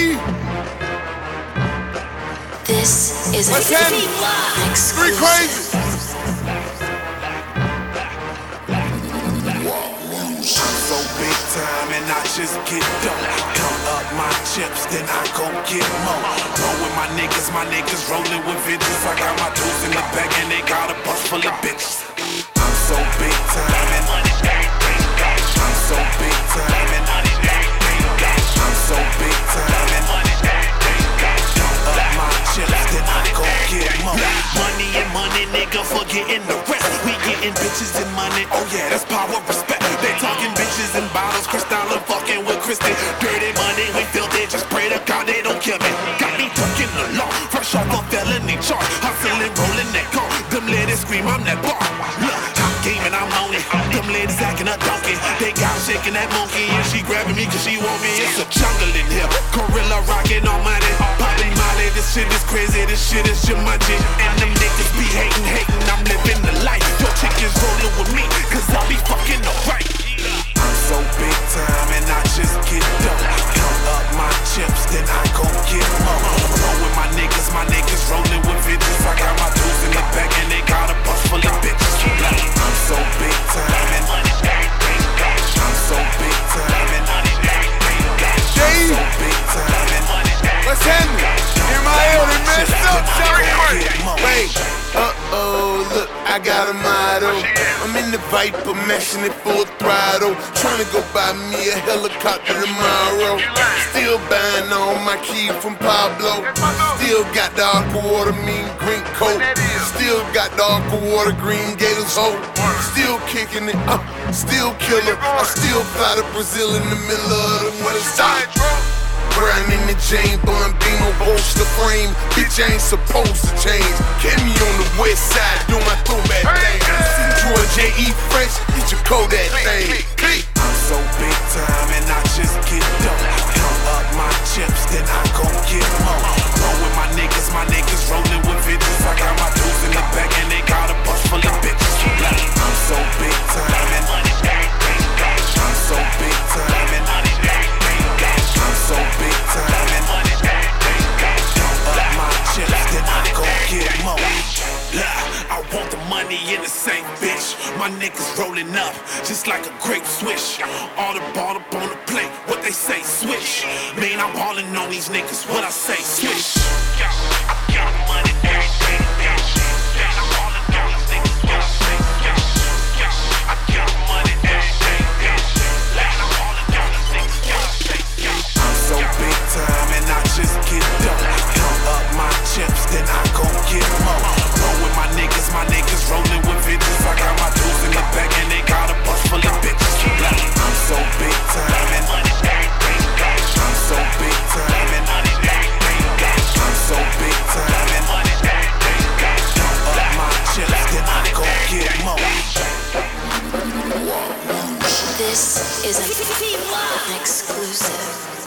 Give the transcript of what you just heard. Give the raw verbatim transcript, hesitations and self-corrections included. Three. This is a three crazy. So big time and I just get done. Come up my chips, then I go get more. Roll with my niggas, my niggas rolling with bitches. I got my tools in the bag and they got a bus full of bitches. I'm so big time and I'm so big time and I'm so big time and come up my chips, then I go get more. Money and money, nigga, forgetting the rest. We getting bitches and money, oh yeah, that's power, respect. They talking bitches and bottles, Cristalin fucking with Kristen. Dirty money, we filthy, just pray to God they don't kill me. Got me fucking along, fresh off a felony charge. Hustling, rolling that car, them ladies scream, I'm that bar. Look, top game and I'm on it, them ladies acting a donkey. They got shaking that monkey and she grabbing me cause she want me. It's a jungle in here, gorilla rocking all money. Popping Molly, this shit is crazy, this shit is Jumanji. And them niggas be hating, hating, I'm living the life. Your chick is rolling with me, cause I be fucking alright. I'm so big time and I just get done. Count up my chips, then I go get more. Roll with my niggas, my niggas rolling with bitches. I got my tools in the bag and they got a bus full of bitches. I'm so big time and I'm so big time and I'm so big time and let's end it. Hear my elder messed up, sorry. Wait, uh-oh, look, I got a motto. I'm in the Viper, mashing it full throttle. Tryna go buy me a helicopter tomorrow. Still buying all my key from Pablo. Still got the aqua water, mean green coat. Still got the aqua water, green gators, ho. Still kicking it, uh, still killer. I still fly to Brazil in the middle of the winter. Stop. Grind in the Jane Bond Beam, wash the frame. Bitch, I ain't supposed to change. Get me on the west side, do my throwback thing. See George J E Fresh, get your Kodak thing. I'm so big time and I just get done. Count up my chips, then I go get more. Roll with my niggas, my niggas rolling with bitches. I got my tools in the bag and they got a bus full of bitches. I'm so big time and I'm so big time and I'm so big time and money, count up my chips, then I go get more. I want the money in the same bitch. My niggas rolling up, just like a grape swish. All the ball up on the plate, what they say, swish. Man, I'm ballin' on these niggas, what I say, swish. I got money, everything got shit. I'm all the dollars, niggas, what I say, got. I got money, everything got shit. I'm all the dollars, niggas, what I say, got. So big time and I just get done. Count up my chips, then I go get more. Roll with my niggas, my niggas rolling with bitches. I got my tools in the bag and they got a bus full of bitches. I'm so big time and I'm so big time and I'm so big time and count up my chips, then I go get more. This is an exclusive.